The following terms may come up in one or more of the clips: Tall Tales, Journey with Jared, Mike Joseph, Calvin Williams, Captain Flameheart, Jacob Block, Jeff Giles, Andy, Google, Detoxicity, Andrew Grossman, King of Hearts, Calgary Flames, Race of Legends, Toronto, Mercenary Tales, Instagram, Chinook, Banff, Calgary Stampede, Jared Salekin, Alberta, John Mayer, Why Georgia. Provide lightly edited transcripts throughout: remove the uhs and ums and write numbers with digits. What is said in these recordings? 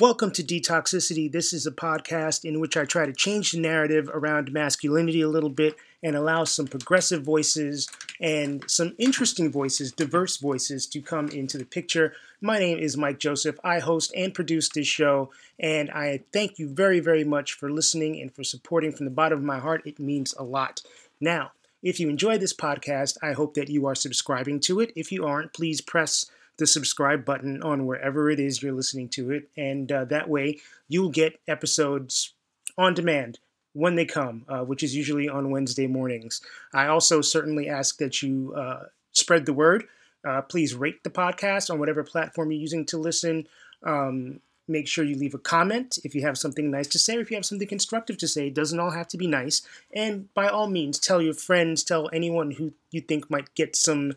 Welcome to Detoxicity. This is a podcast in which I try to change the narrative around masculinity a little bit and allow some progressive voices and some interesting voices, diverse voices, to come into the picture. My name is Mike Joseph. I host and produce this show, and I thank you very, very much for listening and for supporting from the bottom of my heart. It means a lot. Now, if you enjoy this podcast, I hope that you are subscribing to it. If you aren't, please press the subscribe button on wherever it is you're listening to it, and that way you'll get episodes on demand when they come, which is usually on Wednesday mornings. I also certainly ask that you spread the word. Please rate the podcast on whatever platform you're using to listen. Make sure you leave a comment if you have something nice to say, or if you have something constructive to say. It doesn't all have to be nice. And by all means, tell your friends, tell anyone who you think might get some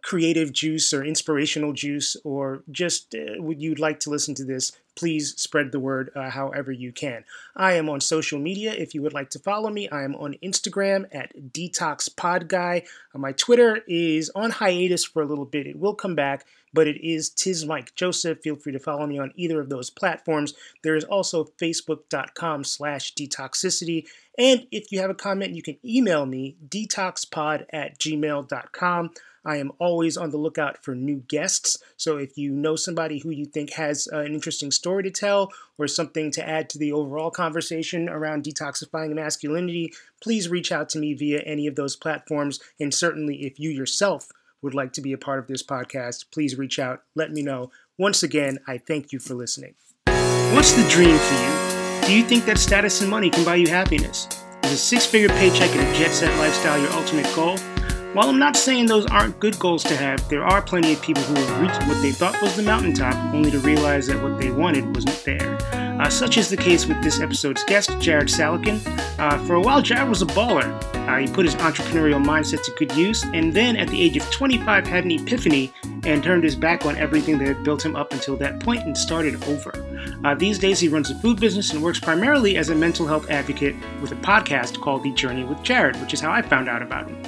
creative juice or inspirational juice, or just you'd like to listen to this. Please spread the word however you can. I am on social media. If you would like to follow me, I am on Instagram at DetoxPodGuy. My Twitter is on hiatus for a little bit. It will come back, but it is @MikeJoseph. Feel free to follow me on either of those platforms. There is also facebook.com/detoxicity. And if you have a comment, you can email me, detoxpod@gmail.com. I am always on the lookout for new guests. So if you know somebody who you think has an interesting story to tell or something to add to the overall conversation around detoxifying masculinity, please reach out to me via any of those platforms. And certainly if you yourself would like to be a part of this podcast, please reach out. Let me know. Once again, I thank you for listening. What's the dream for you? Do you think that status and money can buy you happiness? Is a six-figure paycheck and a jet-set lifestyle your ultimate goal? While I'm not saying those aren't good goals to have, there are plenty of people who have reached what they thought was the mountaintop, only to realize that what they wanted wasn't there. Such is the case with this episode's guest, Jared Salekin. For a while, Jared was a baller. He put his entrepreneurial mindset to good use, and then at the age of 25 had an epiphany and turned his back on everything that had built him up until that point and started over. These days, he runs a food business and works primarily as a mental health advocate with a podcast called The Journey with Jared, which is how I found out about him.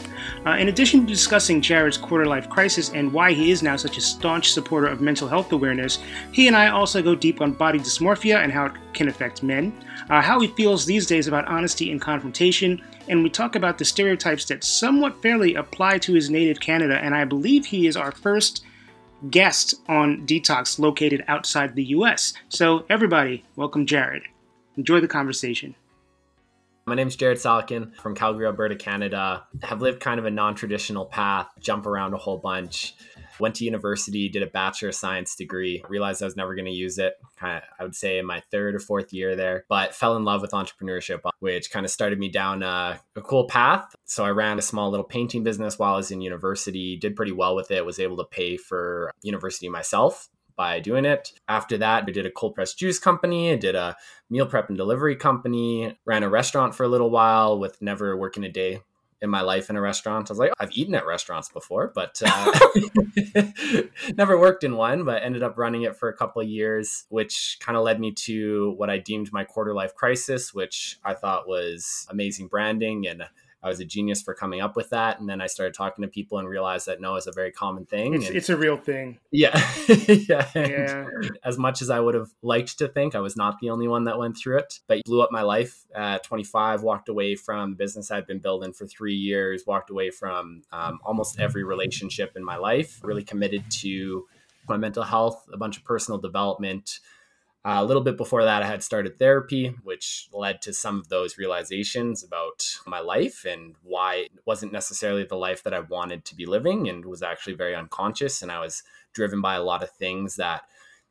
In addition to discussing Jared's quarter-life crisis and why he is now such a staunch supporter of mental health awareness, he and I also go deep on body dysmorphia and how it can affect men, how he feels these days about honesty and confrontation, and we talk about the stereotypes that somewhat fairly apply to his native Canada, and I believe he is our first guest on Detox located outside the U.S. So everybody, welcome Jared. Enjoy the conversation. My name's Jared Salekin from Calgary, Alberta, Canada. Have lived kind of a non-traditional path, jump around a whole bunch. Went to university, did a Bachelor of Science degree, realized I was never going to use it, kind of, I would say in my third or fourth year there, but fell in love with entrepreneurship, which kind of started me down a cool path. So I ran a small little painting business while I was in university, did pretty well with it, was able to pay for university myself by doing it. After that, I did a cold pressed juice company. I did a meal prep and delivery company, ran a restaurant for a little while with never working a day in my life in a restaurant. I was like, oh, I've eaten at restaurants before, but never worked in one, but ended up running it for a couple of years, which kind of led me to what I deemed my quarter life crisis, which I thought was amazing branding. And I was a genius for coming up with that. And then I started talking to people and realized that no is a very common thing. It's a real thing. Yeah. Yeah. As much as I would have liked to think, I was not the only one that went through it, but blew up my life at 25, walked away from the business I'd been building for 3 years, walked away from almost every relationship in my life, really committed to my mental health, a bunch of personal development. A little bit before that, I had started therapy, which led to some of those realizations about my life and why it wasn't necessarily the life that I wanted to be living and was actually very unconscious. And I was driven by a lot of things that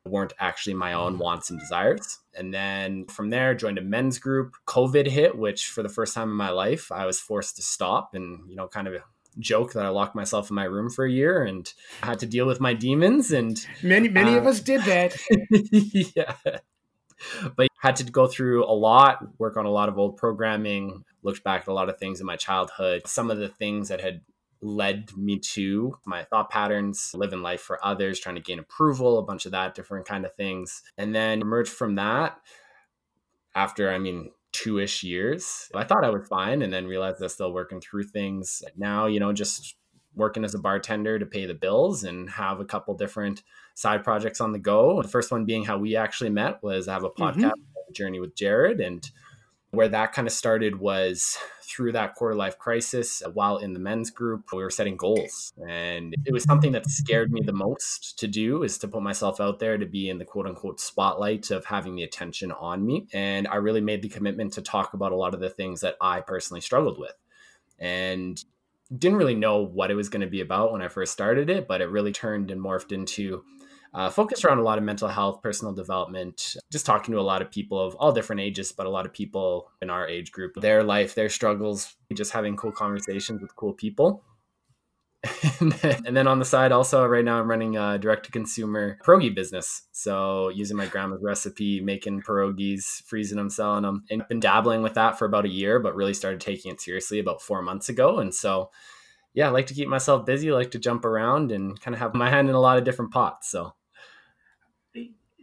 weren't actually my own wants and desires. And then from there, joined a men's group. COVID hit, which for the first time in my life, I was forced to stop and, kind of joke that I locked myself in my room for a year and had to deal with my demons. And many of us did that. Yeah. But had to go through a lot, work on a lot of old programming, looked back at a lot of things in my childhood. Some of the things that had led me to my thought patterns, living life for others, trying to gain approval, a bunch of that different kind of things. And then emerged from that after, 2-ish years. I thought I was fine and then realized I was still working through things. Now, just working as a bartender to pay the bills and have a couple different side projects on the go. The first one being how we actually met was I have a podcast, Journey with Jared, and where that kind of started was through that quarter life crisis. While in the men's group, we were setting goals, and it was something that scared me the most to do, is to put myself out there to be in the quote unquote spotlight of having the attention on me. And I really made the commitment to talk about a lot of the things that I personally struggled with, and didn't really know what it was going to be about when I first started it, but it really turned and morphed into focused around a lot of mental health, personal development, just talking to a lot of people of all different ages, but a lot of people in our age group, their life, their struggles, just having cool conversations with cool people. And then on the side also, right now I'm running a direct-to-consumer pierogi business. So using my grandma's recipe, making pierogies, freezing them, selling them. And I've been dabbling with that for about a year, but really started taking it seriously about 4 months ago. And so, yeah, I like to keep myself busy, I like to jump around and kind of have my hand in a lot of different pots.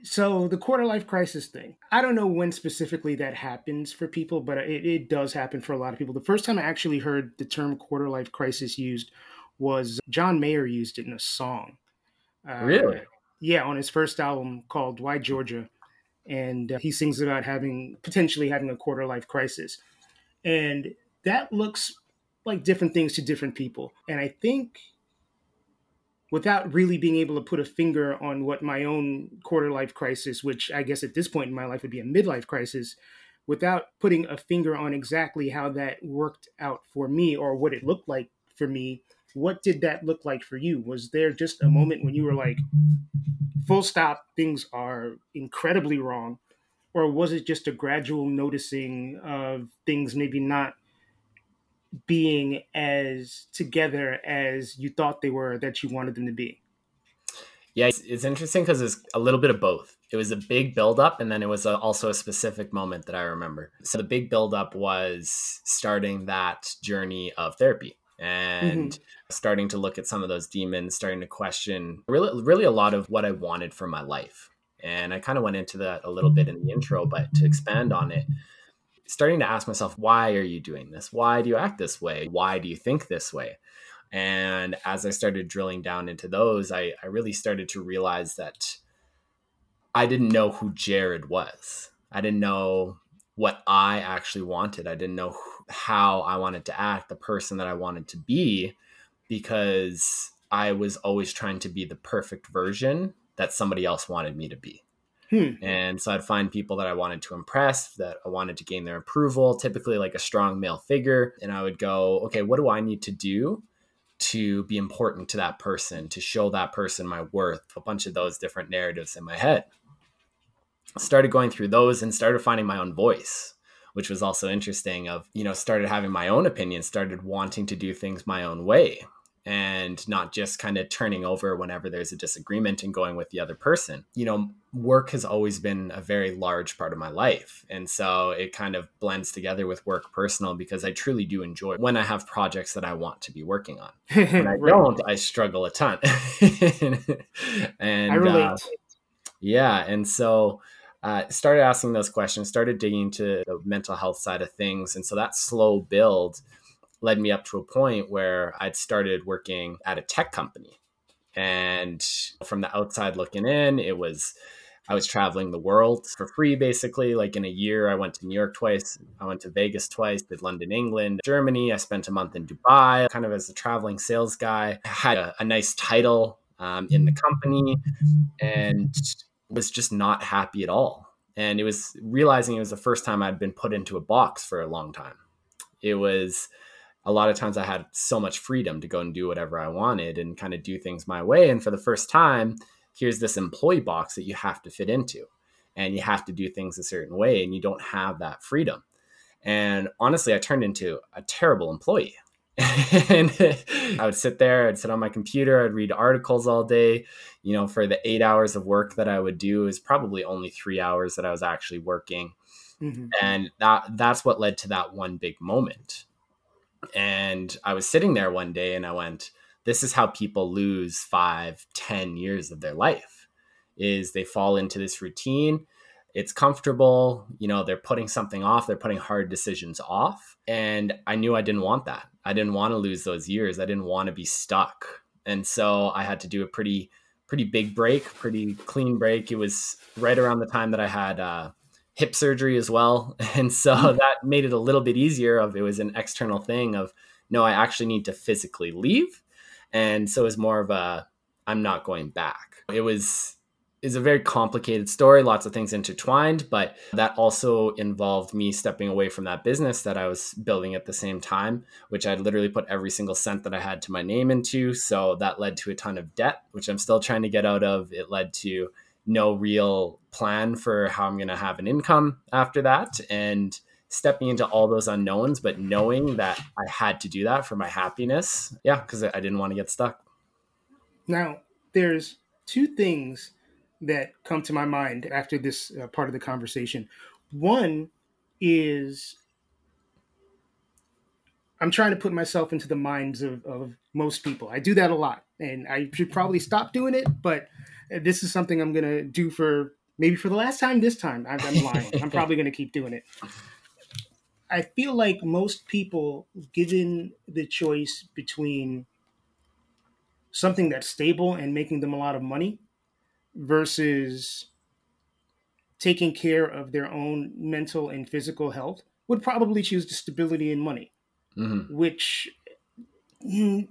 So the quarter life crisis thing, I don't know when specifically that happens for people, but it does happen for a lot of people. The first time I actually heard the term quarter life crisis used was John Mayer used it in a song. Really? Yeah, on his first album called Why Georgia. And he sings about potentially having a quarter life crisis. And that looks like different things to different people. And I think, without really being able to put a finger on what my own quarter life crisis, which I guess at this point in my life would be a midlife crisis, without putting a finger on exactly how that worked out for me or what it looked like for me, what did that look like for you? Was there just a moment when you were like, full stop, things are incredibly wrong? Or was it just a gradual noticing of things maybe not being as together as you thought they were, that you wanted them to be? Yeah, it's interesting because it's a little bit of both. It was a big buildup, and then it was also a specific moment that I remember. So the big buildup was starting that journey of therapy and starting to look at some of those demons, starting to question really a lot of what I wanted for my life. And I kind of went into that a little bit in the intro, but to expand on it, starting to ask myself, why are you doing this? Why do you act this way? Why do you think this way? And as I started drilling down into those, I really started to realize that I didn't know who Jared was. I didn't know what I actually wanted. I didn't know how I wanted to act, the person that I wanted to be, because I was always trying to be the perfect version that somebody else wanted me to be. And so I'd find people that I wanted to impress, that I wanted to gain their approval, typically like a strong male figure. And I would go, okay, what do I need to do to be important to that person, to show that person my worth? A bunch of those different narratives in my head. I started going through those and started finding my own voice, which was also interesting of, started having my own opinion, started wanting to do things my own way and not just kind of turning over whenever there's a disagreement and going with the other person. Work has always been a very large part of my life. And so it kind of blends together with work personal, because I truly do enjoy when I have projects that I want to be working on. When I don't, I struggle a ton. And I relate. Yeah. And so started asking those questions, started digging into the mental health side of things. And so that slow build led me up to a point where I'd started working at a tech company. And from the outside looking in, I was traveling the world for free, basically. Like in a year, I went to New York twice. I went to Vegas twice, did London, England, Germany. I spent a month in Dubai, kind of as a traveling sales guy. I had a nice title in the company and was just not happy at all. And it was realizing it was the first time I'd been put into a box for a long time. It was... a lot of times I had so much freedom to go and do whatever I wanted and kind of do things my way. And for the first time, here's this employee box that you have to fit into and you have to do things a certain way and you don't have that freedom. And honestly, I turned into a terrible employee. And I would sit there, I'd sit on my computer, I'd read articles all day. For the 8 hours of work that I would do is probably only 3 hours that I was actually working. And that's what led to that one big moment. And I was sitting there one day and I went, this is how people lose 5-10 years of their life, is they fall into this routine. It's comfortable. They're putting something off. They're putting hard decisions off. And I knew I didn't want that. I didn't want to lose those years. I didn't want to be stuck. And so I had to do a pretty pretty big break, pretty clean break. It was right around the time that I had hip surgery as well. And so that made it a little bit easier of, it was an external thing of, no, I actually need to physically leave. And so it was more of a, I'm not going back. It's a very complicated story, lots of things intertwined, but that also involved me stepping away from that business that I was building at the same time, which I literally put every single cent that I had to my name into. So that led to a ton of debt, which I'm still trying to get out of. It led to no real plan for how I'm going to have an income after that, and stepping into all those unknowns, but knowing that I had to do that for my happiness. Yeah, because I didn't want to get stuck. Now, there's two things that come to my mind after this part of the conversation. One is, I'm trying to put myself into the minds of most people. I do that a lot, and I should probably stop doing it, but this is something I'm going to do for maybe for the last time this time. I'm lying. I'm probably going to keep doing it. I feel like most people, given the choice between something that's stable and making them a lot of money versus taking care of their own mental and physical health, would probably choose the stability and money, which you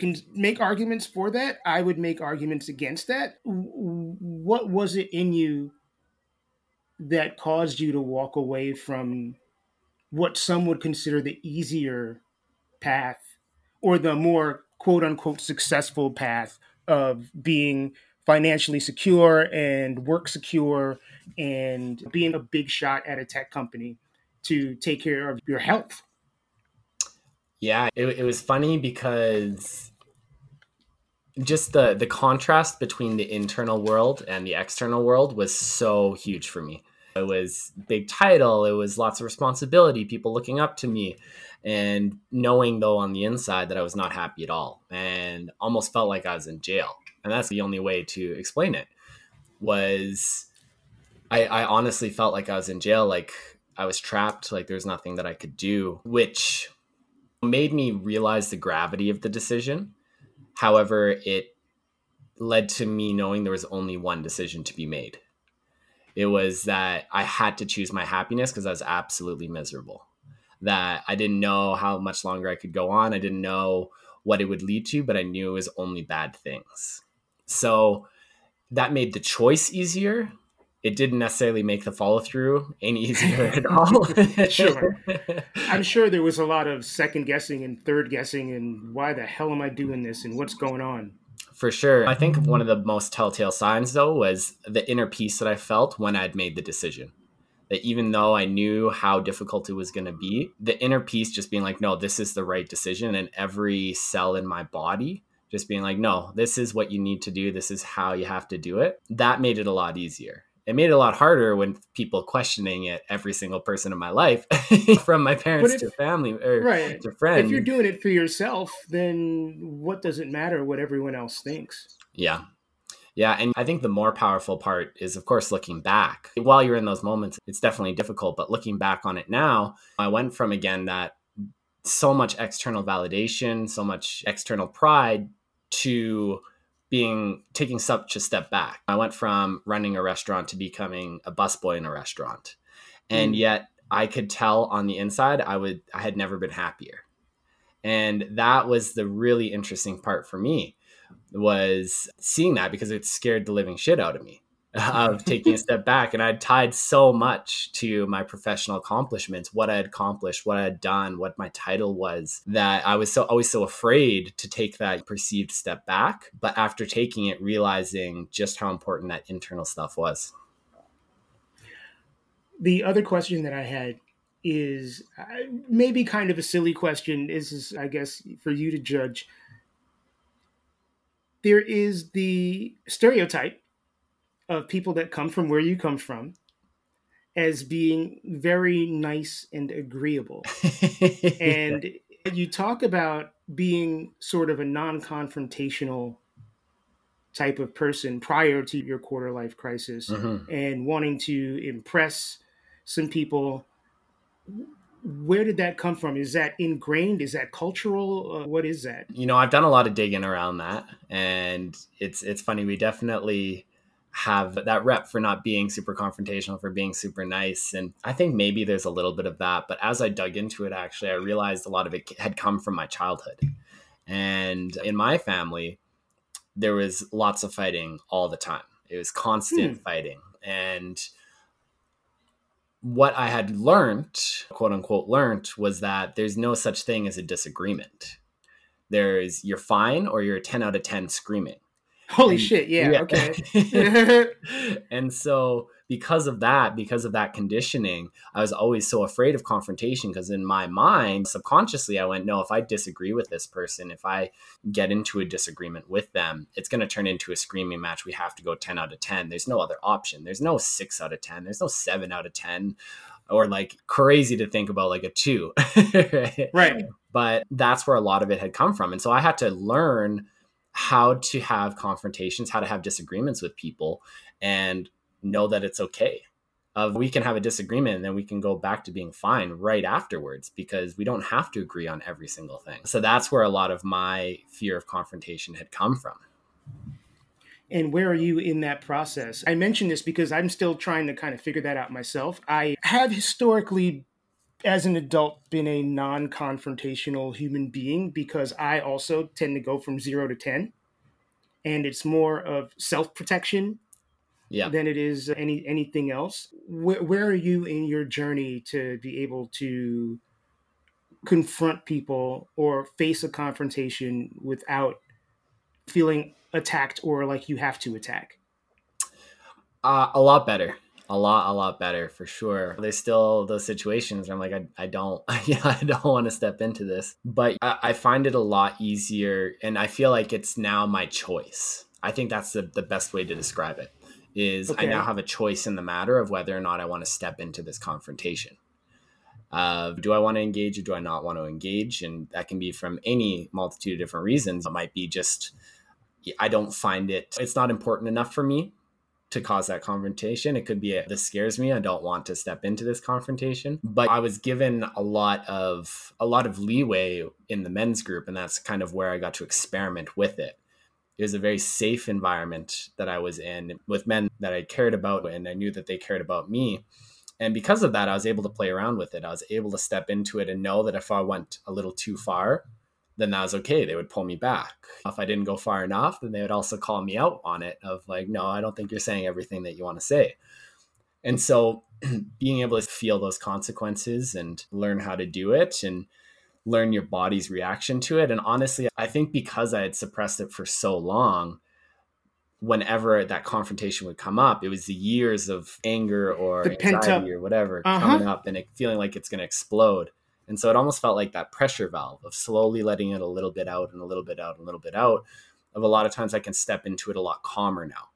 can make arguments for that. I would make arguments against that. What was it in you that caused you to walk away from what some would consider the easier path, or the more quote unquote successful path of being financially secure and work secure and being a big shot at a tech company, to take care of your health? Yeah, it was funny because just the contrast between the internal world and the external world was so huge for me. It was big title. It was lots of responsibility, people looking up to me, and knowing though on the inside that I was not happy at all and almost felt like I was in jail. And that's the only way to explain it, was I honestly felt like I was in jail, like I was trapped, like there's nothing that I could do, which made me realize the gravity of the decision. However, it led to me knowing there was only one decision to be made. It was that I had to choose my happiness because I was absolutely miserable, that I didn't know how much longer I could go on. I didn't know what it would lead to, but I knew it was only bad things. So that made the choice easier. It didn't necessarily make the follow through any easier at all. Sure. I'm sure there was a lot of second guessing and third guessing and why the hell am I doing this and what's going on? For sure. I think one of the most telltale signs though was the inner peace that I felt when I'd made the decision. That even though I knew how difficult it was going to be, the inner peace just being like, no, this is the right decision. And every cell in my body just being like, no, this is what you need to do. This is how you have to do it. That made it a lot easier. It made it a lot harder when people questioning it, every single person in my life, from my parents to family or to friends. If you're doing it for yourself, then what does it matter what everyone else thinks? Yeah. Yeah. And I think the more powerful part is, of course, looking back. While you're in those moments, it's definitely difficult. But looking back on it now, I went from, again, that so much external validation, so much external pride, to taking such a step back. I went from running a restaurant to becoming a busboy in a restaurant. And yet I could tell on the inside, I had never been happier. And that was the really interesting part for me, was seeing that, because it scared the living shit out of me of taking a step back. And I'd tied so much to my professional accomplishments, what I had accomplished, what I had done, what my title was, that I was always so afraid to take that perceived step back. But after taking it, realizing just how important that internal stuff was. The other question that I had is maybe kind of a silly question. Is, I guess, for you to judge. There is the stereotype of people that come from where you come from as being very nice and agreeable. And you talk about being sort of a non-confrontational type of person prior to your quarter life crisis and wanting to impress some people. Where did that come from? Is that ingrained? Is that cultural? What is that? You know, I've done a lot of digging around that. And it's funny. We definitely have that rep for not being super confrontational, for being super nice. And I think maybe there's a little bit of that. But as I dug into it, actually, I realized a lot of it had come from my childhood. And in my family, there was lots of fighting all the time. It was constant fighting. And what I had learned, quote unquote, was that there's no such thing as a disagreement. There's you're fine or you're a 10 out of 10 screaming. Holy shit. Yeah. Okay. And so because of that conditioning, I was always so afraid of confrontation because in my mind, subconsciously, I went, no, if I disagree with this person, if I get into a disagreement with them, it's going to turn into a screaming match. We have to go 10 out of 10. There's no other option. There's no 6 out of 10. There's no 7 out of 10 or like crazy to think about like a 2. Right. But that's where a lot of it had come from. And so I had to learn how to have confrontations, how to have disagreements with people and know that it's okay. We can have a disagreement and then we can go back to being fine right afterwards because we don't have to agree on every single thing. So that's where a lot of my fear of confrontation had come from. And where are you in that process? I mention this because I'm still trying to kind of figure that out myself. I have historically, as an adult, been a non-confrontational human being because I also tend to go from 0 to 10. And it's more of self-protection than it is anything else. Where are you in your journey to be able to confront people or face a confrontation without feeling attacked or like you have to attack? A lot better. A lot better for sure. There's still those situations where I'm like, I don't want to step into this, but I find it a lot easier. And I feel like it's now my choice. I think that's the best way to describe it is okay. I now have a choice in the matter of whether or not I want to step into this confrontation. Do I want to engage or do I not want to engage? And that can be from any multitude of different reasons. It might be just, I don't find it's not important enough for me to cause that confrontation. It could be, this scares me. I don't want to step into this confrontation, but I was given a lot of leeway in the men's group. And that's kind of where I got to experiment with it. It was a very safe environment that I was in with men that I cared about. And I knew that they cared about me. And because of that, I was able to play around with it. I was able to step into it and know that if I went a little too far, then that was okay. They would pull me back. If I didn't go far enough, then they would also call me out on it of like, no, I don't think you're saying everything that you want to say. And so being able to feel those consequences and learn how to do it and learn your body's reaction to it. And honestly, I think because I had suppressed it for so long, whenever that confrontation would come up, it was the years of anger or anxiety or whatever coming up and feeling like it's going to explode. And so it almost felt like that pressure valve of slowly letting it a little bit out and a little bit out and a little bit out of a lot of times I can step into it a lot calmer now.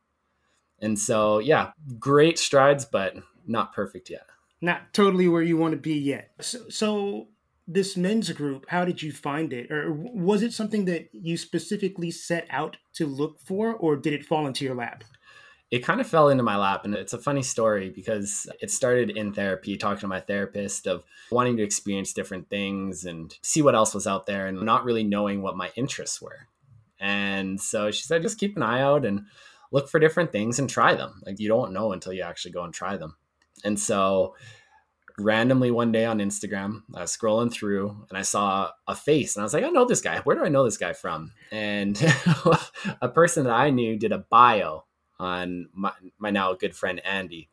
And so, yeah, great strides, but not perfect yet. Not totally where you want to be yet. So this men's group, how did you find it? Or was it something that you specifically set out to look for, or did it fall into your lap? It kind of fell into my lap. And it's a funny story because it started in therapy, talking to my therapist of wanting to experience different things and see what else was out there and not really knowing what my interests were. And so she said, just keep an eye out and look for different things and try them. Like you don't know until you actually go and try them. And so randomly one day on Instagram, I was scrolling through and I saw a face and I was like, I know this guy. Where do I know this guy from? And a person that I knew did a bio on my now good friend, Andy.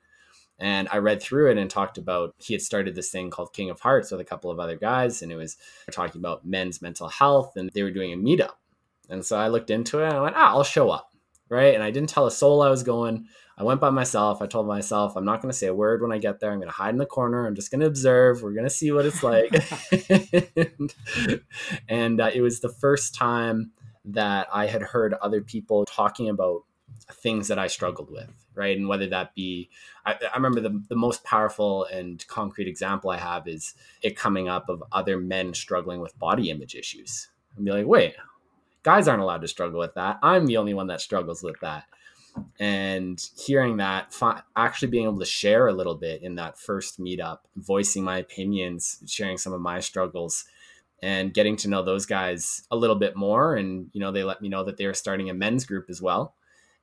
And I read through it and talked about, he had started this thing called King of Hearts with a couple of other guys. And it was talking about men's mental health and they were doing a meetup. And so I looked into it and I went, I'll show up. Right. And I didn't tell a soul I was going. I went by myself. I told myself, I'm not going to say a word when I get there. I'm going to hide in the corner. I'm just going to observe. We're going to see what it's like. And it was the first time that I had heard other people talking about things that I struggled with, right? And whether that be, I remember the most powerful and concrete example I have is it coming up of other men struggling with body image issues. And be like, wait, guys aren't allowed to struggle with that. I'm the only one that struggles with that. And hearing that, actually being able to share a little bit in that first meetup, voicing my opinions, sharing some of my struggles, and getting to know those guys a little bit more. And, you know, they let me know that they were starting a men's group as well.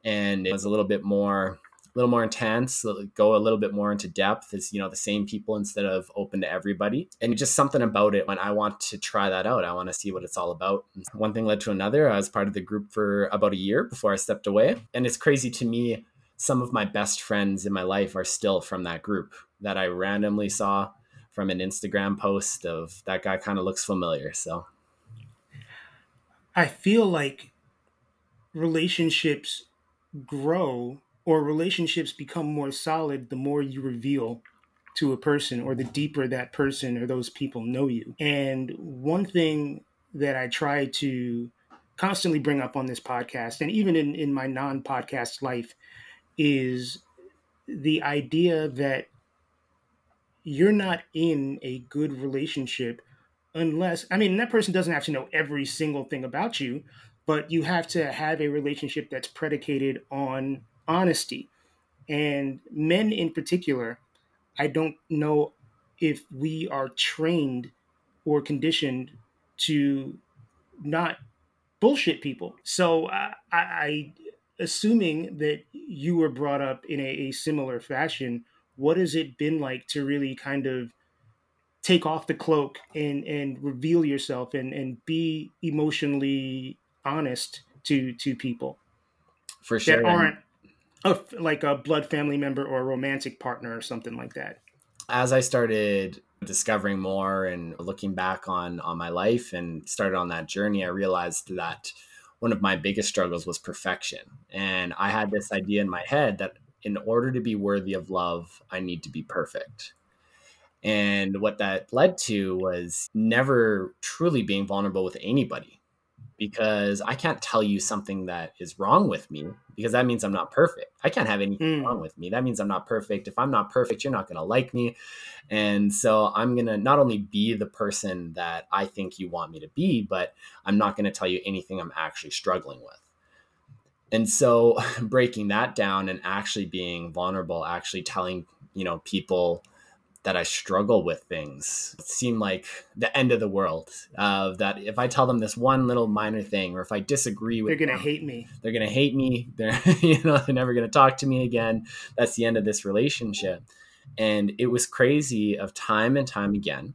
And it was a little more intense, go a little bit more into depth as, you know, the same people instead of open to everybody. And just something about it when I want to try that out, I want to see what it's all about. And one thing led to another. I was part of the group for about a year before I stepped away. And it's crazy to me, some of my best friends in my life are still from that group that I randomly saw from an Instagram post of that guy kind of looks familiar. So I feel like relationships grow or relationships become more solid the more you reveal to a person or the deeper that person or those people know you. And one thing that I try to constantly bring up on this podcast and even in my non-podcast life is the idea that you're not in a good relationship unless, I mean, that person doesn't have to know every single thing about you, but you have to have a relationship that's predicated on honesty. And men in particular, I don't know if we are trained or conditioned to not bullshit people. So I assuming that you were brought up in a similar fashion, what has it been like to really kind of take off the cloak and reveal yourself and be emotionally honest to people for sure that aren't like a blood family member or a romantic partner or something like that? As I started discovering more and looking back on my life and started on that journey, I realized that one of my biggest struggles was perfection. And I had this idea in my head that in order to be worthy of love, I need to be perfect. And what that led to was never truly being vulnerable with anybody, because I can't tell you something that is wrong with me, because that means I'm not perfect. I can't have anything wrong with me. That means I'm not perfect. If I'm not perfect, you're not going to like me. And so I'm going to not only be the person that I think you want me to be, but I'm not going to tell you anything I'm actually struggling with. And so breaking that down and actually being vulnerable, actually telling, you know, people that I struggle with things, it seemed like the end of the world. That if I tell them this one little minor thing, or if I disagree with them, they're going to hate me. They're never going to talk to me again. That's the end of this relationship. And it was crazy of time and time again,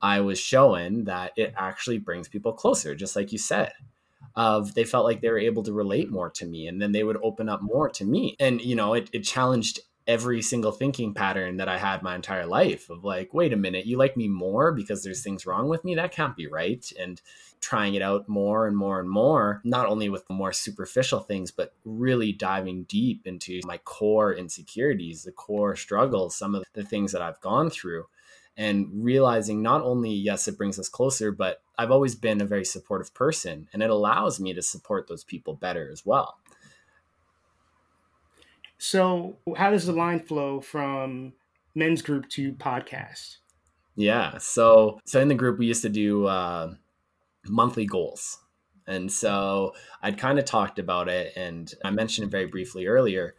I was showing that it actually brings people closer, just like you said. They felt like they were able to relate more to me, and then they would open up more to me. And, you know, it challenged every single thinking pattern that I had my entire life of like, wait a minute, you like me more because there's things wrong with me? That can't be right. And trying it out more and more and more, not only with more superficial things, but really diving deep into my core insecurities, the core struggles, some of the things that I've gone through, and realizing not only, yes, it brings us closer, but I've always been a very supportive person, and it allows me to support those people better as well. So how does the line flow from men's group to podcast? Yeah. So in the group, we used to do monthly goals. And so I'd kind of talked about it, and I mentioned it very briefly earlier,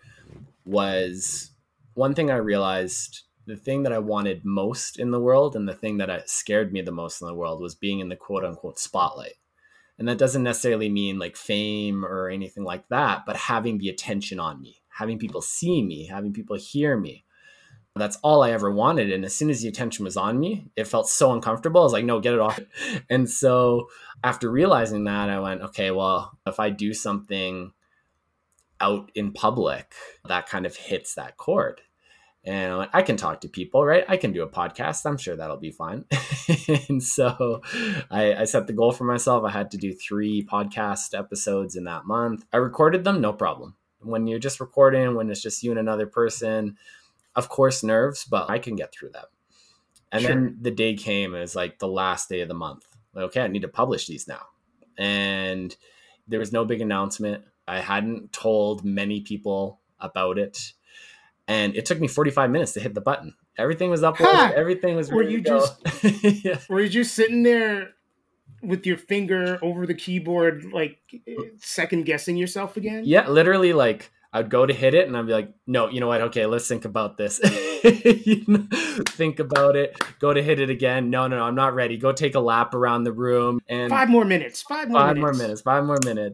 was one thing I realized the thing that I wanted most in the world and the thing that scared me the most in the world was being in the quote unquote spotlight. And that doesn't necessarily mean like fame or anything like that, but having the attention on me, having people see me, having people hear me. That's all I ever wanted. And as soon as the attention was on me, it felt so uncomfortable. I was like, no, get it off. And so after realizing that, I went, okay, well, if I do something out in public, that kind of hits that chord. And I went, I can talk to people, right? I can do a podcast. I'm sure that'll be fine. And so I set the goal for myself. I had to do 3 podcast episodes in that month. I recorded them, no problem. When you're just recording, when it's just you and another person, of course, nerves, but I can get through that. And sure. Then the day came, it was like the last day of the month. Okay, I need to publish these now. And there was no big announcement. I hadn't told many people about it. And it took me 45 minutes to hit the button. Everything was uploaded. Everything was ready to go. Yeah. Were you just sitting there with your finger over the keyboard, like second guessing yourself again? Yeah, literally, like I I'd go to hit it and I'd be like, no, you know what? Okay, let's think about this. You know, think about it. Go to hit it again. No, I'm not ready. Go take a lap around the room. And Five more minutes.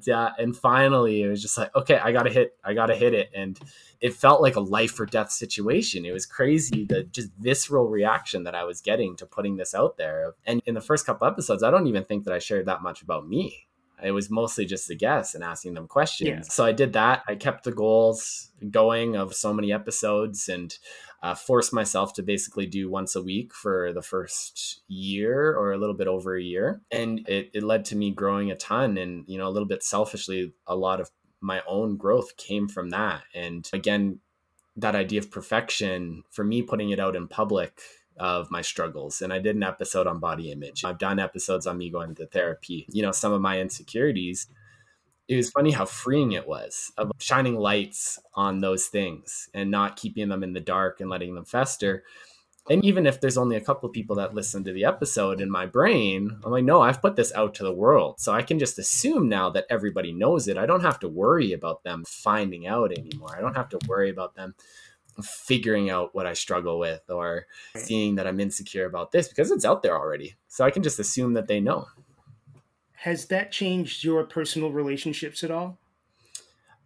Yeah. And finally it was just like, okay, I got to hit it. And it felt like a life or death situation. It was crazy, the just visceral reaction that I was getting to putting this out there. And in the first couple episodes, I don't even think that I shared that much about me. It was mostly just the guests and asking them questions. Yeah. So I did that. I kept the goals going of so many episodes and forced myself to basically do once a week for the first year or a little bit over a year. And it led to me growing a ton. And, you know, a little bit selfishly, a lot of my own growth came from that. And again, that idea of perfection, for me, putting it out in public of my struggles. And I did an episode on body image. I've done episodes on me going to therapy, you know, some of my insecurities. It was funny how freeing it was of shining lights on those things and not keeping them in the dark and letting them fester. And even if there's only a couple of people that listen to the episode, in my brain, I'm like, no, I've put this out to the world. So I can just assume now that everybody knows it. I don't have to worry about them finding out anymore. I don't have to worry about them figuring out what I struggle with or seeing that I'm insecure about this, because it's out there already. So I can just assume that they know. Has that changed your personal relationships at all?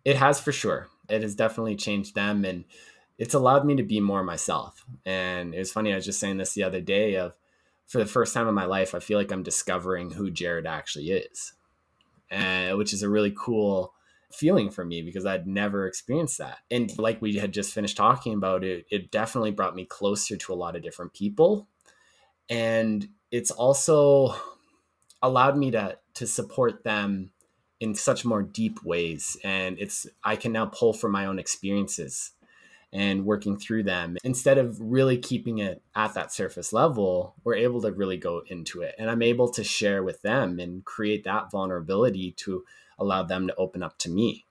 It has, for sure. It has definitely changed them, and it's allowed me to be more myself. And it was funny, I was just saying this the other day, of for the first time in my life, I feel like I'm discovering who Jared actually is, which is a really cool feeling for me, because I'd never experienced that. And like we had just finished talking about it, it definitely brought me closer to a lot of different people. And it's also allowed me to support them in such more deep ways. And I can now pull from my own experiences and working through them. Instead of really keeping it at that surface level, we're able to really go into it. And I'm able to share with them and create that vulnerability to allow them to open up to me,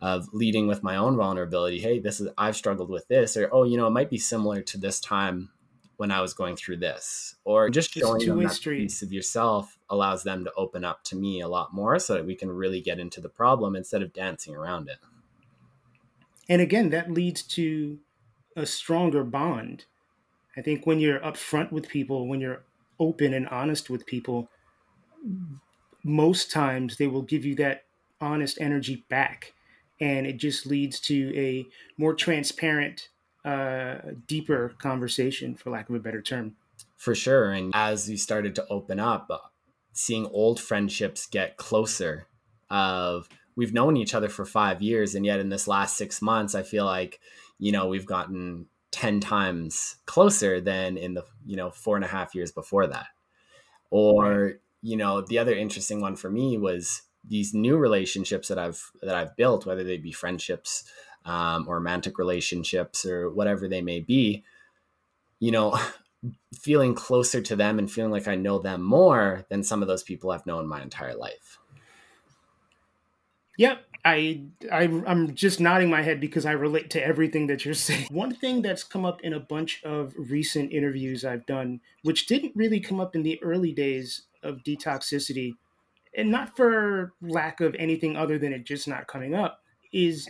of leading with my own vulnerability. Hey, I've struggled with this, or, oh, you know, it might be similar to this time when I was going through this, or just showing them that piece of yourself allows them to open up to me a lot more, so that we can really get into the problem instead of dancing around it. And again, that leads to a stronger bond. I think when you're upfront with people, when you're open and honest with people, most times they will give you that honest energy back. And it just leads to a more transparent, deeper conversation, for lack of a better term. For sure. And as you started to open up, seeing old friendships get closer, of we've known each other for 5 years. And yet in this last 6 months, I feel like, you know, we've gotten 10 titimes closer than in the, you know, 4.5 years before that. Or, right. You know, the other interesting one for me was these new relationships that I've built, whether they be friendships or romantic relationships or whatever they may be, you know, feeling closer to them and feeling like I know them more than some of those people I've known my entire life. Yep. I'm just nodding my head because I relate to everything that you're saying. One thing that's come up in a bunch of recent interviews I've done, which didn't really come up in the early days of Detoxicity, and not for lack of anything other than it just not coming up,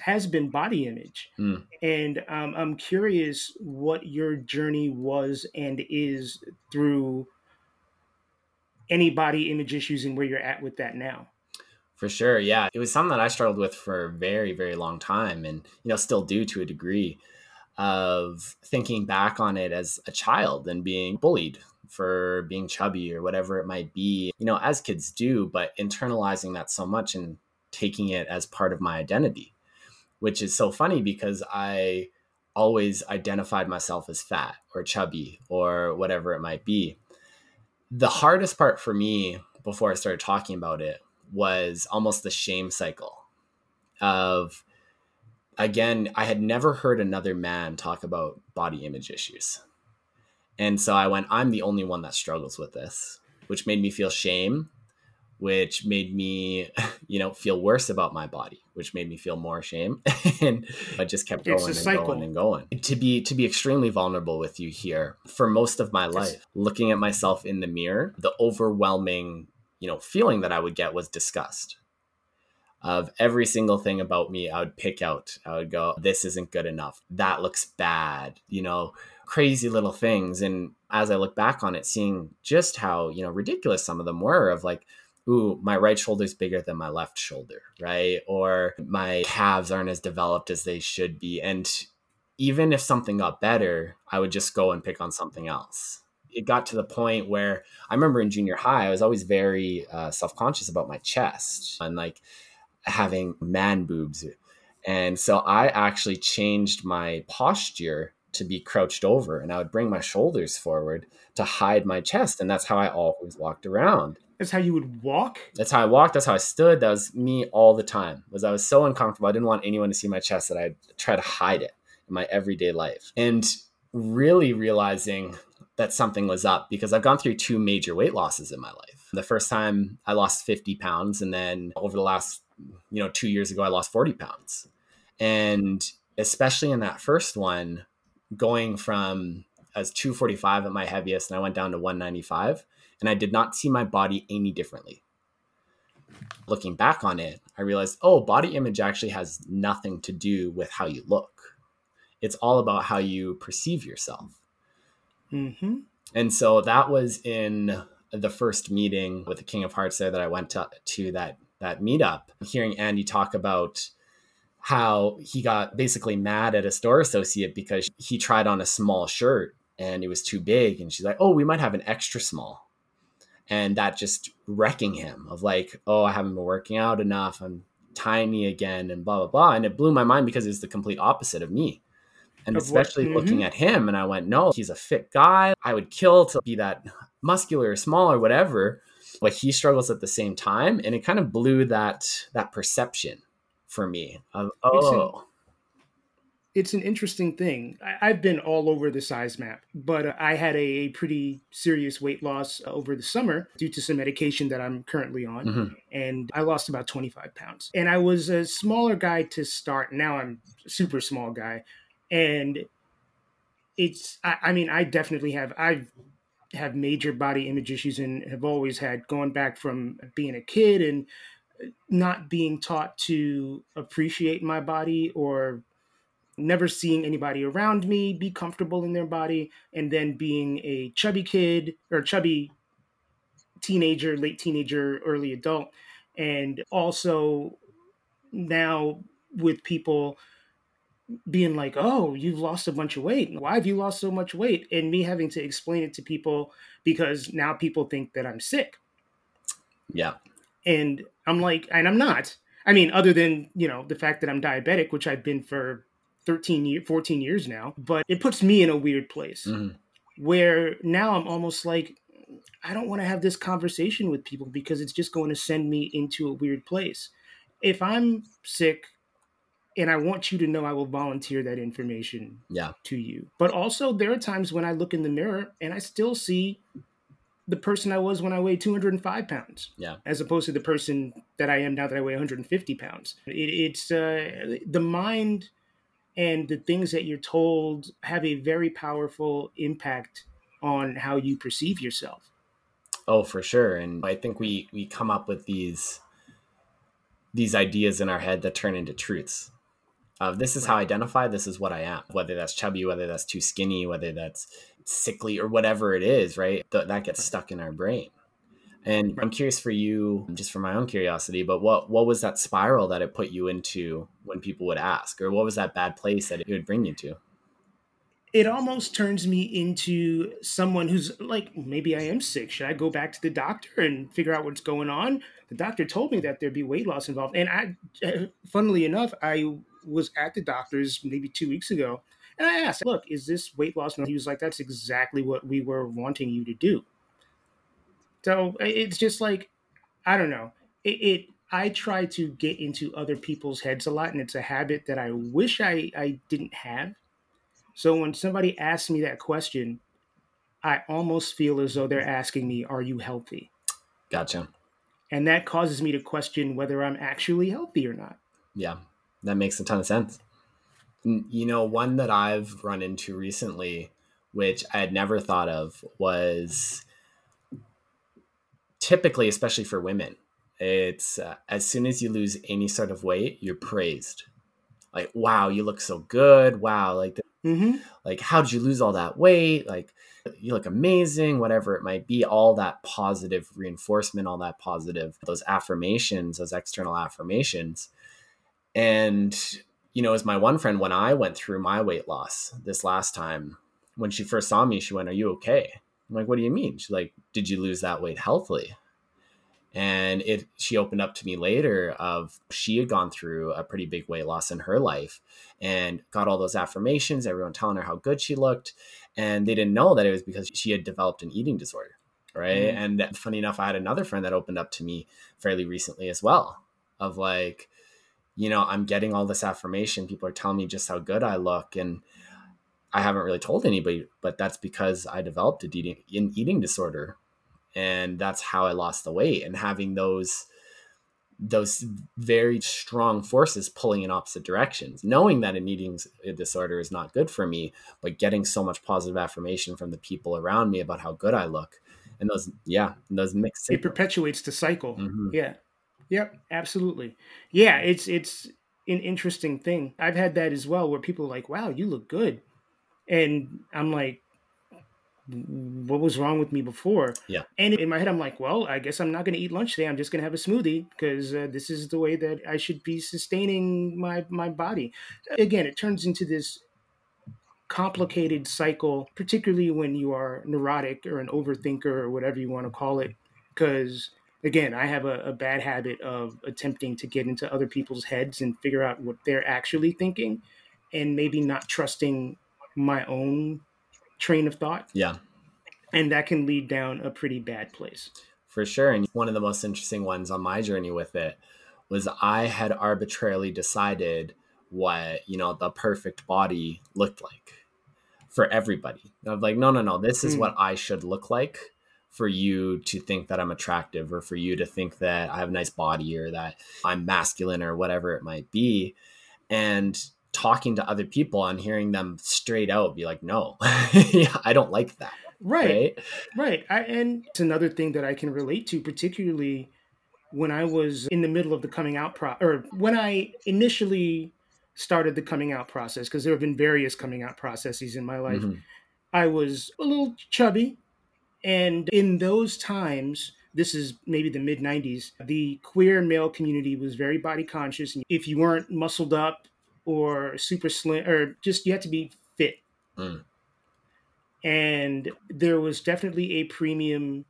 has been body image. Mm. And I'm curious what your journey was and is through any body image issues and where you're at with that now. For sure. Yeah. It was something that I struggled with for a very, very long time, and, you know, still do to a degree, of thinking back on it as a child and being bullied for being chubby or whatever it might be, you know, as kids do, but internalizing that so much and taking it as part of my identity, which is so funny because I always identified myself as fat or chubby or whatever it might be. The hardest part for me before I started talking about it was almost the shame cycle of, again, I had never heard another man talk about body image issues. And so I went, I'm the only one that struggles with this, which made me feel shame, which made me, you know, feel worse about my body, which made me feel more shame. And I just kept going and going. To be extremely vulnerable with you here, for most of my life, looking at myself in the mirror, the overwhelming, you know, feeling that I would get was disgust. of every single thing about me, I would pick out. I would go, this isn't good enough. That looks bad, you know, crazy little things. And as I look back on it, seeing just how, you know, ridiculous some of them were, of like, ooh, my right shoulder's bigger than my left shoulder, right? Or my calves aren't as developed as they should be. And even if something got better, I would just go and pick on something else. It got to the point where I remember in junior high, I was always very self-conscious about my chest and like having man boobs. And so I actually changed my posture to be crouched over, and I would bring my shoulders forward to hide my chest. And that's how I always walked around. That's how you would walk? That's how I walked. That's how I stood. That was me all the time. I was so uncomfortable. I didn't want anyone to see my chest that I'd try to hide it in my everyday life. And really realizing that something was up, because I've gone through two major weight losses in my life. The first time I lost 50 pounds. And then over the last, 2 years ago, I lost 40 pounds. And especially in that first one, going from as 245 at my heaviest, and I went down to 195, and I did not see my body any differently. Looking back on it, I realized, body image actually has nothing to do with how you look. It's all about how you perceive yourself. Mm-hmm. And so that was in the first meeting with the King of Hearts there that I went to that meetup, hearing Andy talk about how he got basically mad at a store associate because he tried on a small shirt and it was too big. And she's like, we might have an extra small. And that just wrecking him of like, I haven't been working out enough. I'm tiny again and blah, blah, blah. And it blew my mind because it's the complete opposite of me. And especially looking at him, and I went, no, he's a fit guy. I would kill to be that muscular or small or whatever, but he struggles at the same time. And it kind of blew that perception for me of, It's an interesting thing. I've been all over the size map, but I had a pretty serious weight loss over the summer due to some medication that I'm currently on. Mm-hmm. And I lost about 25 pounds. And I was a smaller guy to start. Now I'm a super small guy. And I have major body image issues and have always had, going back from being a kid and not being taught to appreciate my body, or never seeing anybody around me be comfortable in their body. And then being a chubby kid or chubby teenager, late teenager, early adult. And also now with people being like, you've lost a bunch of weight. Why have you lost so much weight? And me having to explain it to people because now people think that I'm sick. Yeah. And I'm like, and I'm not. I mean, other than, the fact that I'm diabetic, which I've been for 14 years now, but it puts me in a weird place where now I'm almost like, I don't want to have this conversation with people because it's just going to send me into a weird place. If I'm sick, and I want you to know, I will volunteer that information to you. But also there are times when I look in the mirror and I still see the person I was when I weighed 205 pounds, as opposed to the person that I am now that I weigh 150 pounds. It's the mind and the things that you're told have a very powerful impact on how you perceive yourself. Oh, for sure. And I think we come up with these ideas in our head that turn into truths. This is how I identify, this is what I am, whether that's chubby, whether that's too skinny, whether that's sickly or whatever it is, right? That gets stuck in our brain. And I'm curious for you, just for my own curiosity, but what was that spiral that it put you into when people would ask, or what was that bad place that it would bring you to? It almost turns me into someone who's like, maybe I am sick. Should I go back to the doctor and figure out what's going on? The doctor told me that there'd be weight loss involved. And I, funnily enough, I was at the doctor's maybe 2 weeks ago. And I asked, look, is this weight loss? And he was like, that's exactly what we were wanting you to do. So it's just like, I don't know. I try to get into other people's heads a lot. And it's a habit that I wish I didn't have. So when somebody asks me that question, I almost feel as though they're asking me, are you healthy? Gotcha. And that causes me to question whether I'm actually healthy or not. Yeah, that makes a ton of sense. One that I've run into recently, which I had never thought of, was typically, especially for women, It's as soon as you lose any sort of weight, you're praised. Like, wow, you look so good. Wow. Like, like, how did you lose all that weight? Like, you look amazing, whatever it might be, all that positive reinforcement, all that positive, those affirmations, those external affirmations. And, you know, as my one friend, when I went through my weight loss this last time, when she first saw me, she went, "Are you okay?" I'm like, "What do you mean?" She's like, "Did you lose that weight healthily?" And she opened up to me later of she had gone through a pretty big weight loss in her life and got all those affirmations, everyone telling her how good she looked. And they didn't know that it was because she had developed an eating disorder, right? Mm-hmm. And funny enough, I had another friend that opened up to me fairly recently as well of like, you know, I'm getting all this affirmation. People are telling me just how good I look. And I haven't really told anybody, but that's because I developed an eating disorder. And that's how I lost the weight, and having those very strong forces pulling in opposite directions, knowing that an eating disorder is not good for me, but getting so much positive affirmation from the people around me about how good I look. And those mixed signals. It perpetuates the cycle. Mm-hmm. Yeah. Yep. Absolutely. Yeah. It's an interesting thing. I've had that as well, where people are like, "Wow, you look good." And I'm like, what was wrong with me before? Yeah. And in my head, I'm like, well, I guess I'm not going to eat lunch today. I'm just going to have a smoothie because this is the way that I should be sustaining my body. Again, it turns into this complicated cycle, particularly when you are neurotic or an overthinker or whatever you want to call it. Because again, I have a bad habit of attempting to get into other people's heads and figure out what they're actually thinking, and maybe not trusting my own train of thought. Yeah. And that can lead down a pretty bad place. For sure. And one of the most interesting ones on my journey with it was I had arbitrarily decided what, you know, the perfect body looked like for everybody. I'm like, no, this is what I should look like for you to think that I'm attractive, or for you to think that I have a nice body, or that I'm masculine, or whatever it might be. And talking to other people and hearing them straight out be like, no, I don't like that. Right. And it's another thing that I can relate to, particularly when I was in the middle of the coming out or when I initially started the coming out process, because there have been various coming out processes in my life. Mm-hmm. I was a little chubby. And in those times, this is maybe the mid 90s, the queer male community was very body conscious. And if you weren't muscled up, or super slim, or just you had to be fit. Mm. And there was definitely a premium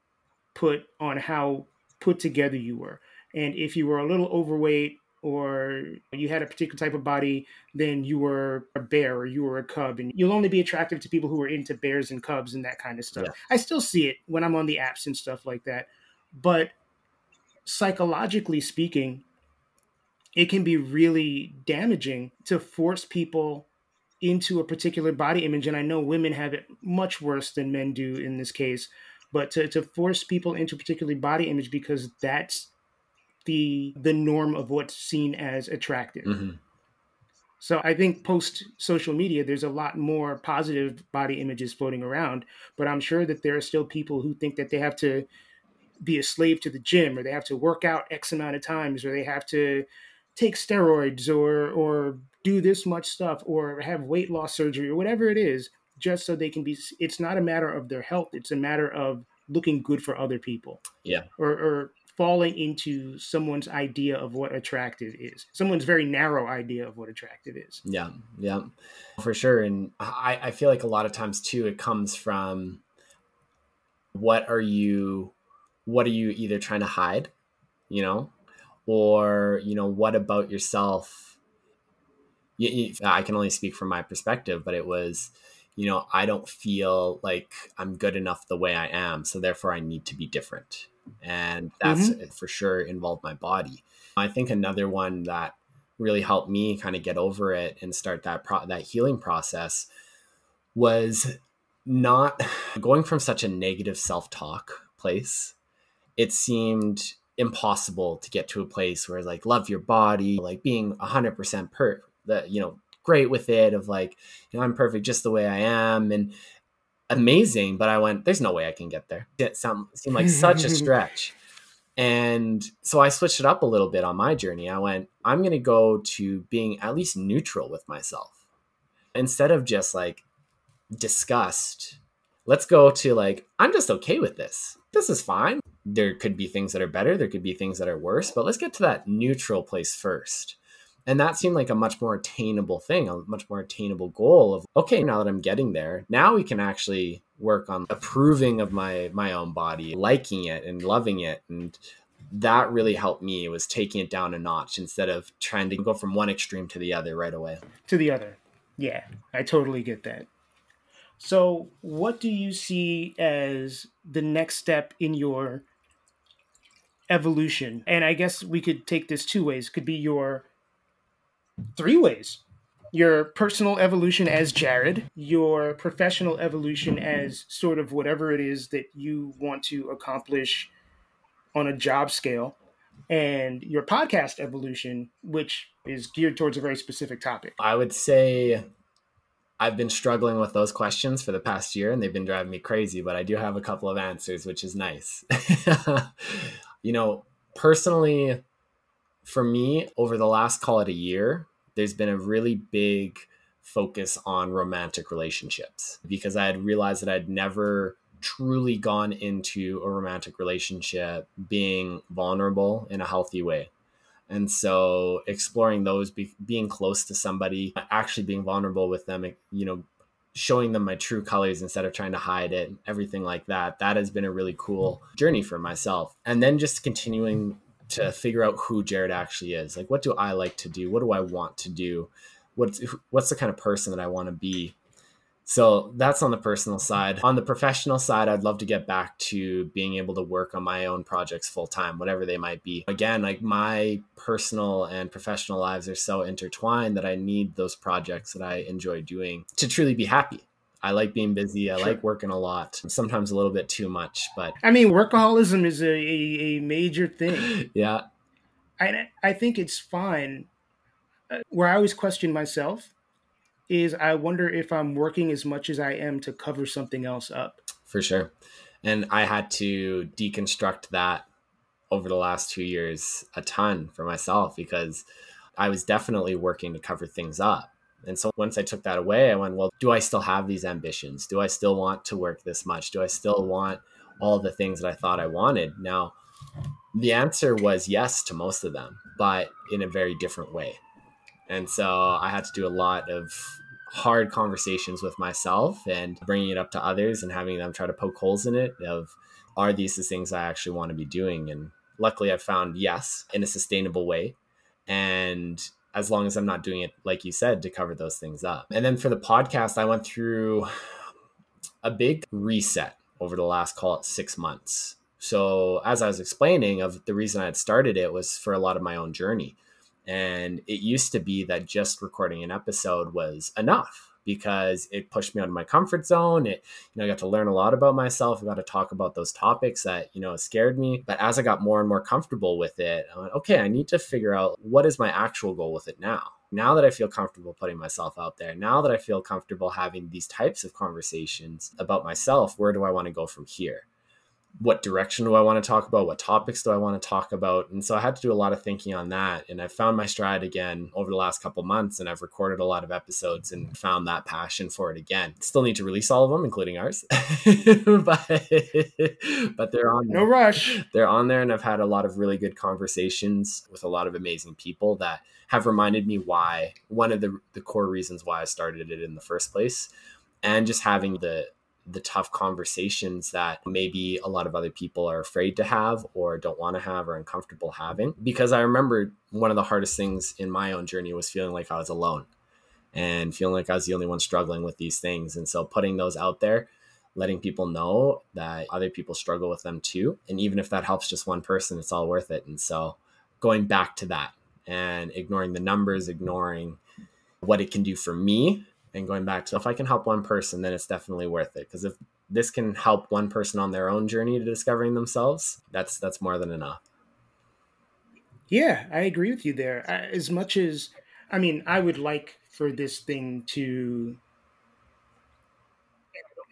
put on how put together you were. And if you were a little overweight, or you had a particular type of body, then you were a bear, or you were a cub, and you'll only be attractive to people who are into bears and cubs and that kind of stuff. Yeah. I still see it when I'm on the apps and stuff like that. But psychologically speaking, it can be really damaging to force people into a particular body image. And I know women have it much worse than men do in this case, but to force people into a particular body image because that's the norm of what's seen as attractive. Mm-hmm. So I think post social media, there's a lot more positive body images floating around, but I'm sure that there are still people who think that they have to be a slave to the gym, or they have to work out X amount of times, or they have to take steroids or do this much stuff, or have weight loss surgery, or whatever it is, just so they can be. It's not a matter of their health. It's a matter of looking good for other people. Yeah. Or falling into someone's idea of what attractive is. Someone's very narrow idea of what attractive is. Yeah. Yeah, for sure. And I feel like a lot of times too, it comes from what are you either trying to hide, you know? Or, you know, what about yourself? I can only speak from my perspective, but it was, you know, I don't feel like I'm good enough the way I am, so therefore I need to be different. And that's for sure involved my body. I think another one that really helped me kind of get over it and start that healing process was not going from such a negative self-talk place. It seemed impossible to get to a place where like love your body, like being 100% great with it, of like, you know, I'm perfect just the way I am and amazing. But I went, there's no way I can get there. It seemed like such a stretch. And so I switched it up a little bit on my journey. I went, I'm going to go to being at least neutral with myself. Instead of just like disgust, let's go to like, I'm just okay with this. This is fine. There could be things that are better. There could be things that are worse, but let's get to that neutral place first. And that seemed like a much more attainable thing, a much more attainable goal of, okay, now that I'm getting there, now we can actually work on approving of my own body, liking it and loving it. And that really helped me, was taking it down a notch instead of trying to go from one extreme to the other right away. To the other. Yeah, I totally get that. So what do you see as the next step in your evolution? And I guess we could take this two ways. It could be your three ways. Your personal evolution as Jared, your professional evolution as sort of whatever it is that you want to accomplish on a job scale, and your podcast evolution, which is geared towards a very specific topic. I would say I've been struggling with those questions for the past year, and they've been driving me crazy, but I do have a couple of answers, which is nice. You know, personally, for me, over the last, call it a year, there's been a really big focus on romantic relationships, because I had realized that I'd never truly gone into a romantic relationship being vulnerable in a healthy way. And so exploring those, being close to somebody, actually being vulnerable with them, you know, showing them my true colors instead of trying to hide it, everything like that. That has been a really cool journey for myself. And then just continuing to figure out who Jared actually is. Like, what do I like to do? What do I want to do? What's the kind of person that I want to be? So that's on the personal side. On the professional side, I'd love to get back to being able to work on my own projects full time, whatever they might be. Again, like my personal and professional lives are so intertwined that I need those projects that I enjoy doing to truly be happy. I like being busy. I like working a lot, sometimes a little bit too much. But I mean, workaholism is a major thing. Yeah. I think it's fine. Where I always question myself is I wonder if I'm working as much as I am to cover something else up. For sure. And I had to deconstruct that over the last 2 years a ton for myself, because I was definitely working to cover things up. And so once I took that away, I went, well, do I still have these ambitions? Do I still want to work this much? Do I still want all the things that I thought I wanted? Now, the answer was yes to most of them, but in a very different way. And so I had to do a lot of hard conversations with myself and bringing it up to others and having them try to poke holes in it of, are these the things I actually want to be doing? And luckily I found yes, in a sustainable way. And as long as I'm not doing it, like you said, to cover those things up. And then for the podcast, I went through a big reset over the last, call it 6 months. So as I was explaining, of the reason I had started it was for a lot of my own journey. And it used to be that just recording an episode was enough, because it pushed me out of my comfort zone. It, you know, I got to learn a lot about myself. I got to talk about those topics that, you know, scared me. But as I got more and more comfortable with it, I went, okay, I need to figure out what is my actual goal with it now. Now that I feel comfortable putting myself out there, now that I feel comfortable having these types of conversations about myself, where do I want to go from here? What direction do I want to talk about? What topics do I want to talk about? And so I had to do a lot of thinking on that. And I found my stride again over the last couple months, and I've recorded a lot of episodes and found that passion for it again. Still need to release all of them, including ours, but they're on there. No rush. They're on there. And I've had a lot of really good conversations with a lot of amazing people that have reminded me why, one of the core reasons why I started it in the first place, and just having the tough conversations that maybe a lot of other people are afraid to have or don't want to have or uncomfortable having. Because I remember one of the hardest things in my own journey was feeling like I was alone and feeling like I was the only one struggling with these things. And so putting those out there, letting people know that other people struggle with them too. And even if that helps just one person, it's all worth it. And so going back to that and ignoring the numbers, ignoring what it can do for me, and going back to, if I can help one person, then it's definitely worth it. Because if this can help one person on their own journey to discovering themselves, that's more than enough. Yeah, I agree with you there. As much as, I mean, I would like for this thing to,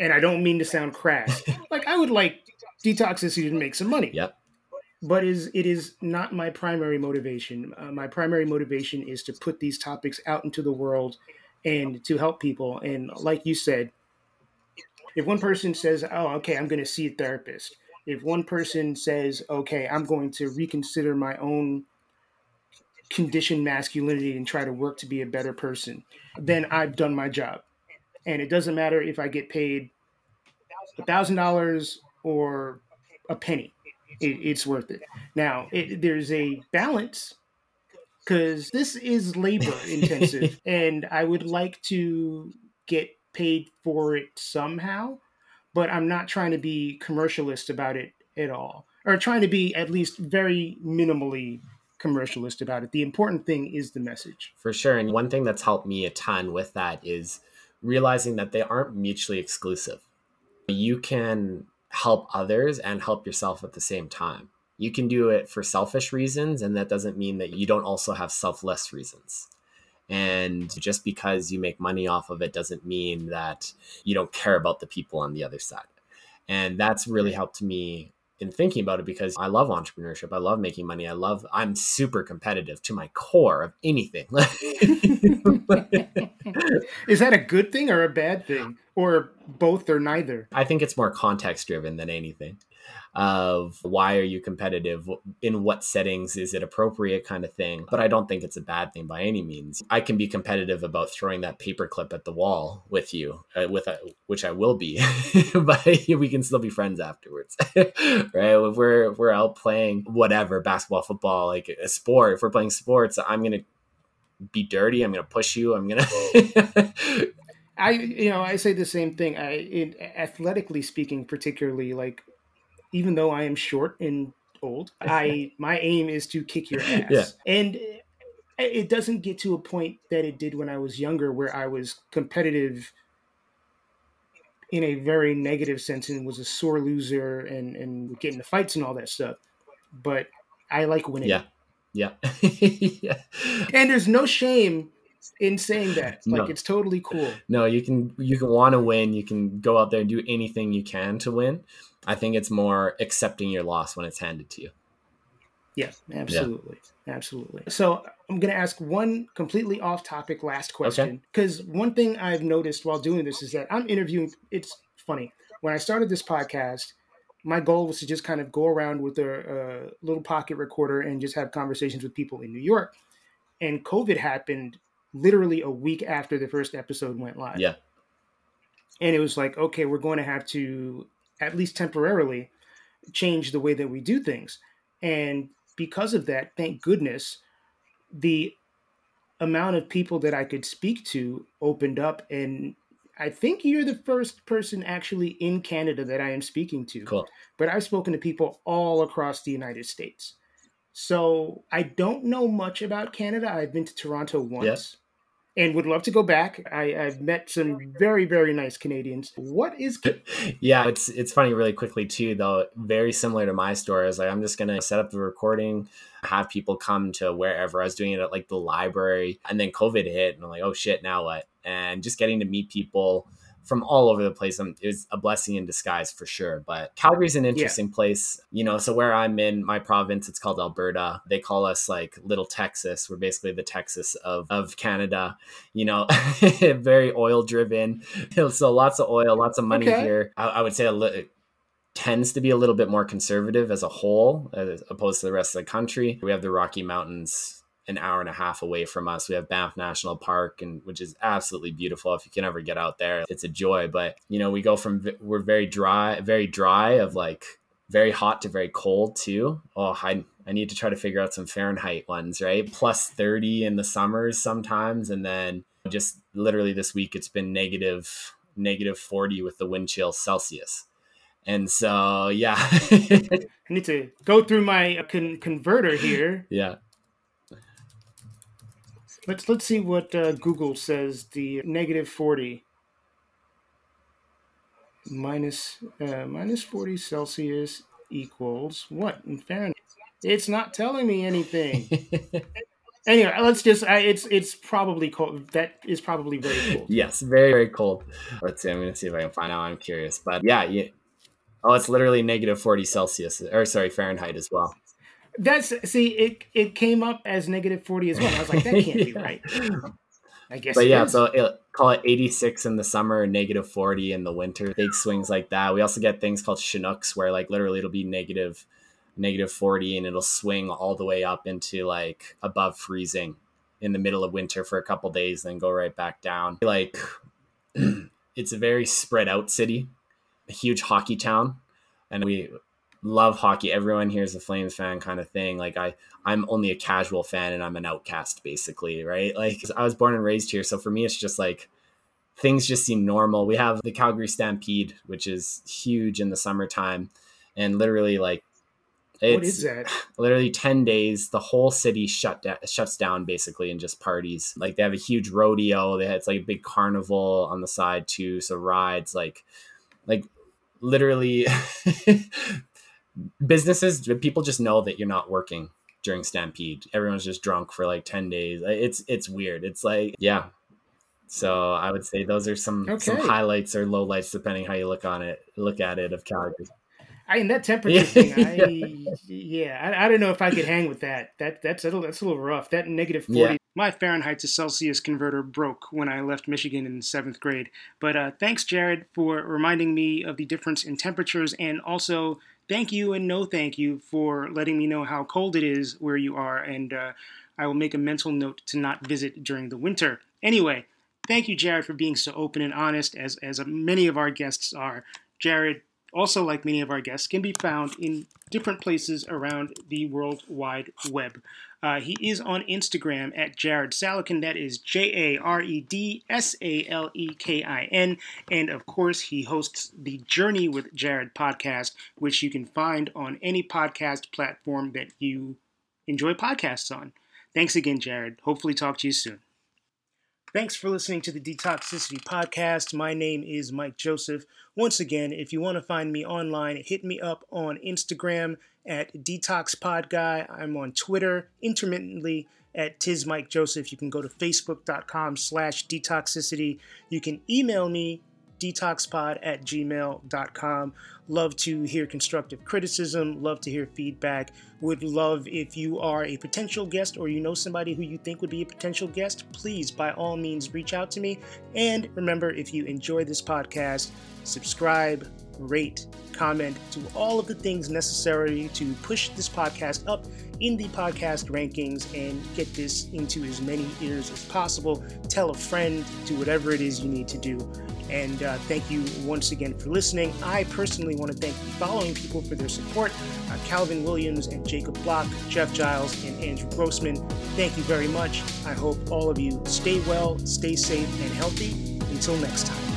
and I don't mean to sound crass, like I would like Detoxicity to make some money. Yep. but it is not my primary motivation. My primary motivation is to put these topics out into the world and to help people. And like you said, if one person says, oh, okay, I'm going to see a therapist. If one person says, okay, I'm going to reconsider my own conditioned masculinity and try to work to be a better person, then I've done my job. And it doesn't matter if I get paid $1,000 or a penny. It's worth it. Now, there's a balance because this is labor intensive and I would like to get paid for it somehow, but I'm not trying to be commercialist about it at all, or trying to be at least very minimally commercialist about it. The important thing is the message. For sure. And one thing that's helped me a ton with that is realizing that they aren't mutually exclusive. You can help others and help yourself at the same time. You can do it for selfish reasons, and that doesn't mean that you don't also have selfless reasons. And just because you make money off of it doesn't mean that you don't care about the people on the other side. And that's really helped me in thinking about it, because I love entrepreneurship. I love making money. I'm super competitive to my core of anything. Is that a good thing or a bad thing, or both or neither? I think it's more context driven than anything, of why are you competitive? In what settings is it appropriate, kind of thing? But I don't think it's a bad thing by any means. I can be competitive about throwing that paperclip at the wall with you, which I will be, but we can still be friends afterwards, right? If we're out playing whatever, basketball, football, like a sport, if we're playing sports, I'm going to be dirty. I'm going to push you. I'm going to... I say the same thing. Athletically speaking, particularly, like, even though I am short and old, my aim is to kick your ass. Yeah. And it doesn't get to a point that it did when I was younger, where I was competitive in a very negative sense and was a sore loser and getting into fights and all that stuff. But I like winning. Yeah. Yeah. And there's no shame in saying that. Like, no. It's totally cool. No, you can want to win. You can go out there and do anything you can to win. I think it's more accepting your loss when it's handed to you. Yeah, absolutely. Yeah. Absolutely. So I'm going to ask one completely off topic last question, because one thing I've noticed while doing this is that I'm interviewing. It's funny. When I started this podcast, my goal was to just kind of go around with a little pocket recorder and just have conversations with people in New York. And COVID happened literally a week after the first episode went live. Yeah. And it was like, okay, we're going to have to, at least temporarily, change the way that we do things. And because of that, thank goodness, the amount of people that I could speak to opened up. And I think you're the first person actually in Canada that I am speaking to. Cool. But I've spoken to people all across the United States. So I don't know much about Canada. I've been to Toronto once. Yes. And would love to go back. I've met some very, very nice Canadians. What is... Yeah, it's funny really quickly too, though. Very similar to my story. I was like, I'm just going to set up the recording, have people come to wherever. I was doing it at like the library, and then COVID hit and I'm like, oh shit, now what? And just getting to meet people from all over the place. It was a blessing in disguise for sure. But Calgary's an interesting place, so where I'm in my province, it's called Alberta. They call us like Little Texas. We're basically the Texas of Canada, very oil driven. So lots of oil, lots of money here. I would say it tends to be a little bit more conservative as a whole, as opposed to the rest of the country. We have the Rocky Mountains an hour and a half away from us. We have Banff National Park, which is absolutely beautiful. If you can ever get out there, it's a joy. But we go from, we're very dry of like very hot to very cold too. Oh, I need to try to figure out some Fahrenheit ones, right? Plus 30 in the summers sometimes, and then just literally this week it's been negative 40 with the wind chill Celsius. And so yeah, I need to go through my converter here. Yeah. Let's see what Google says. The negative 40 minus 40 Celsius equals what in Fahrenheit? It's not telling me anything. Anyway, it's probably cold. That is probably very cold. Yes, very, very cold. Let's see. I'm going to see if I can find out. I'm curious. But yeah. It's literally negative 40 Celsius, or sorry, Fahrenheit as well. It came up as negative 40 as well. I was like, that can't be right. I guess. But yeah, so call it 86 in the summer, negative 40 in the winter. Big swings like that. We also get things called Chinooks, where like literally it'll be negative 40, and it'll swing all the way up into like above freezing in the middle of winter for a couple of days, then go right back down. Like it's a very spread out city, a huge hockey town, and we love hockey. Everyone here is a Flames fan kind of thing. Like I'm only a casual fan and I'm an outcast basically, right? Like I was born and raised here. So for me, it's just like things just seem normal. We have the Calgary Stampede, which is huge in the summertime. And literally like, it's what is that? Literally 10 days. The whole city shuts down basically and just parties. Like they have a huge rodeo. It's like a big carnival on the side too. So rides like literally businesses, people just know that you're not working during Stampede. Everyone's just drunk for like 10 days. It's weird. It's like, yeah. So I would say those are some highlights or lowlights, depending how you look at it of Calgary. And that temperature thing, I don't know if I could hang with that. That's a little rough. That negative 40. Yeah. My Fahrenheit to Celsius converter broke when I left Michigan in 7th grade. But thanks, Jared, for reminding me of the difference in temperatures, and also thank you and no thank you for letting me know how cold it is where you are, and I will make a mental note to not visit during the winter. Anyway, thank you, Jared, for being so open and honest, as many of our guests are. Jared, also, like many of our guests, can be found in different places around the World Wide Web. He is on Instagram at Jared Salekin. That is JaredSalekin. And, of course, he hosts the Journey with Jared podcast, which you can find on any podcast platform that you enjoy podcasts on. Thanks again, Jared. Hopefully talk to you soon. Thanks for listening to the Detoxicity Podcast. My name is Mike Joseph. Once again, if you want to find me online, hit me up on Instagram at DetoxPodGuy. I'm on Twitter intermittently at TizMikeJoseph. You can go to Facebook.com/Detoxicity. You can email me, detoxpod@gmail.com. Love to hear constructive criticism. Love to hear feedback. Would love if you are a potential guest or you know somebody who you think would be a potential guest, please, by all means, reach out to me. And remember, if you enjoy this podcast, subscribe, rate, comment, do all of the things necessary to push this podcast up in the podcast rankings and get this into as many ears as possible. Tell a friend, do whatever it is you need to do. And thank you once again for listening. I personally want to thank the following people for their support. Calvin Williams and Jacob Block, Jeff Giles and Andrew Grossman. Thank you very much. I hope all of you stay well, stay safe, and healthy. Until next time.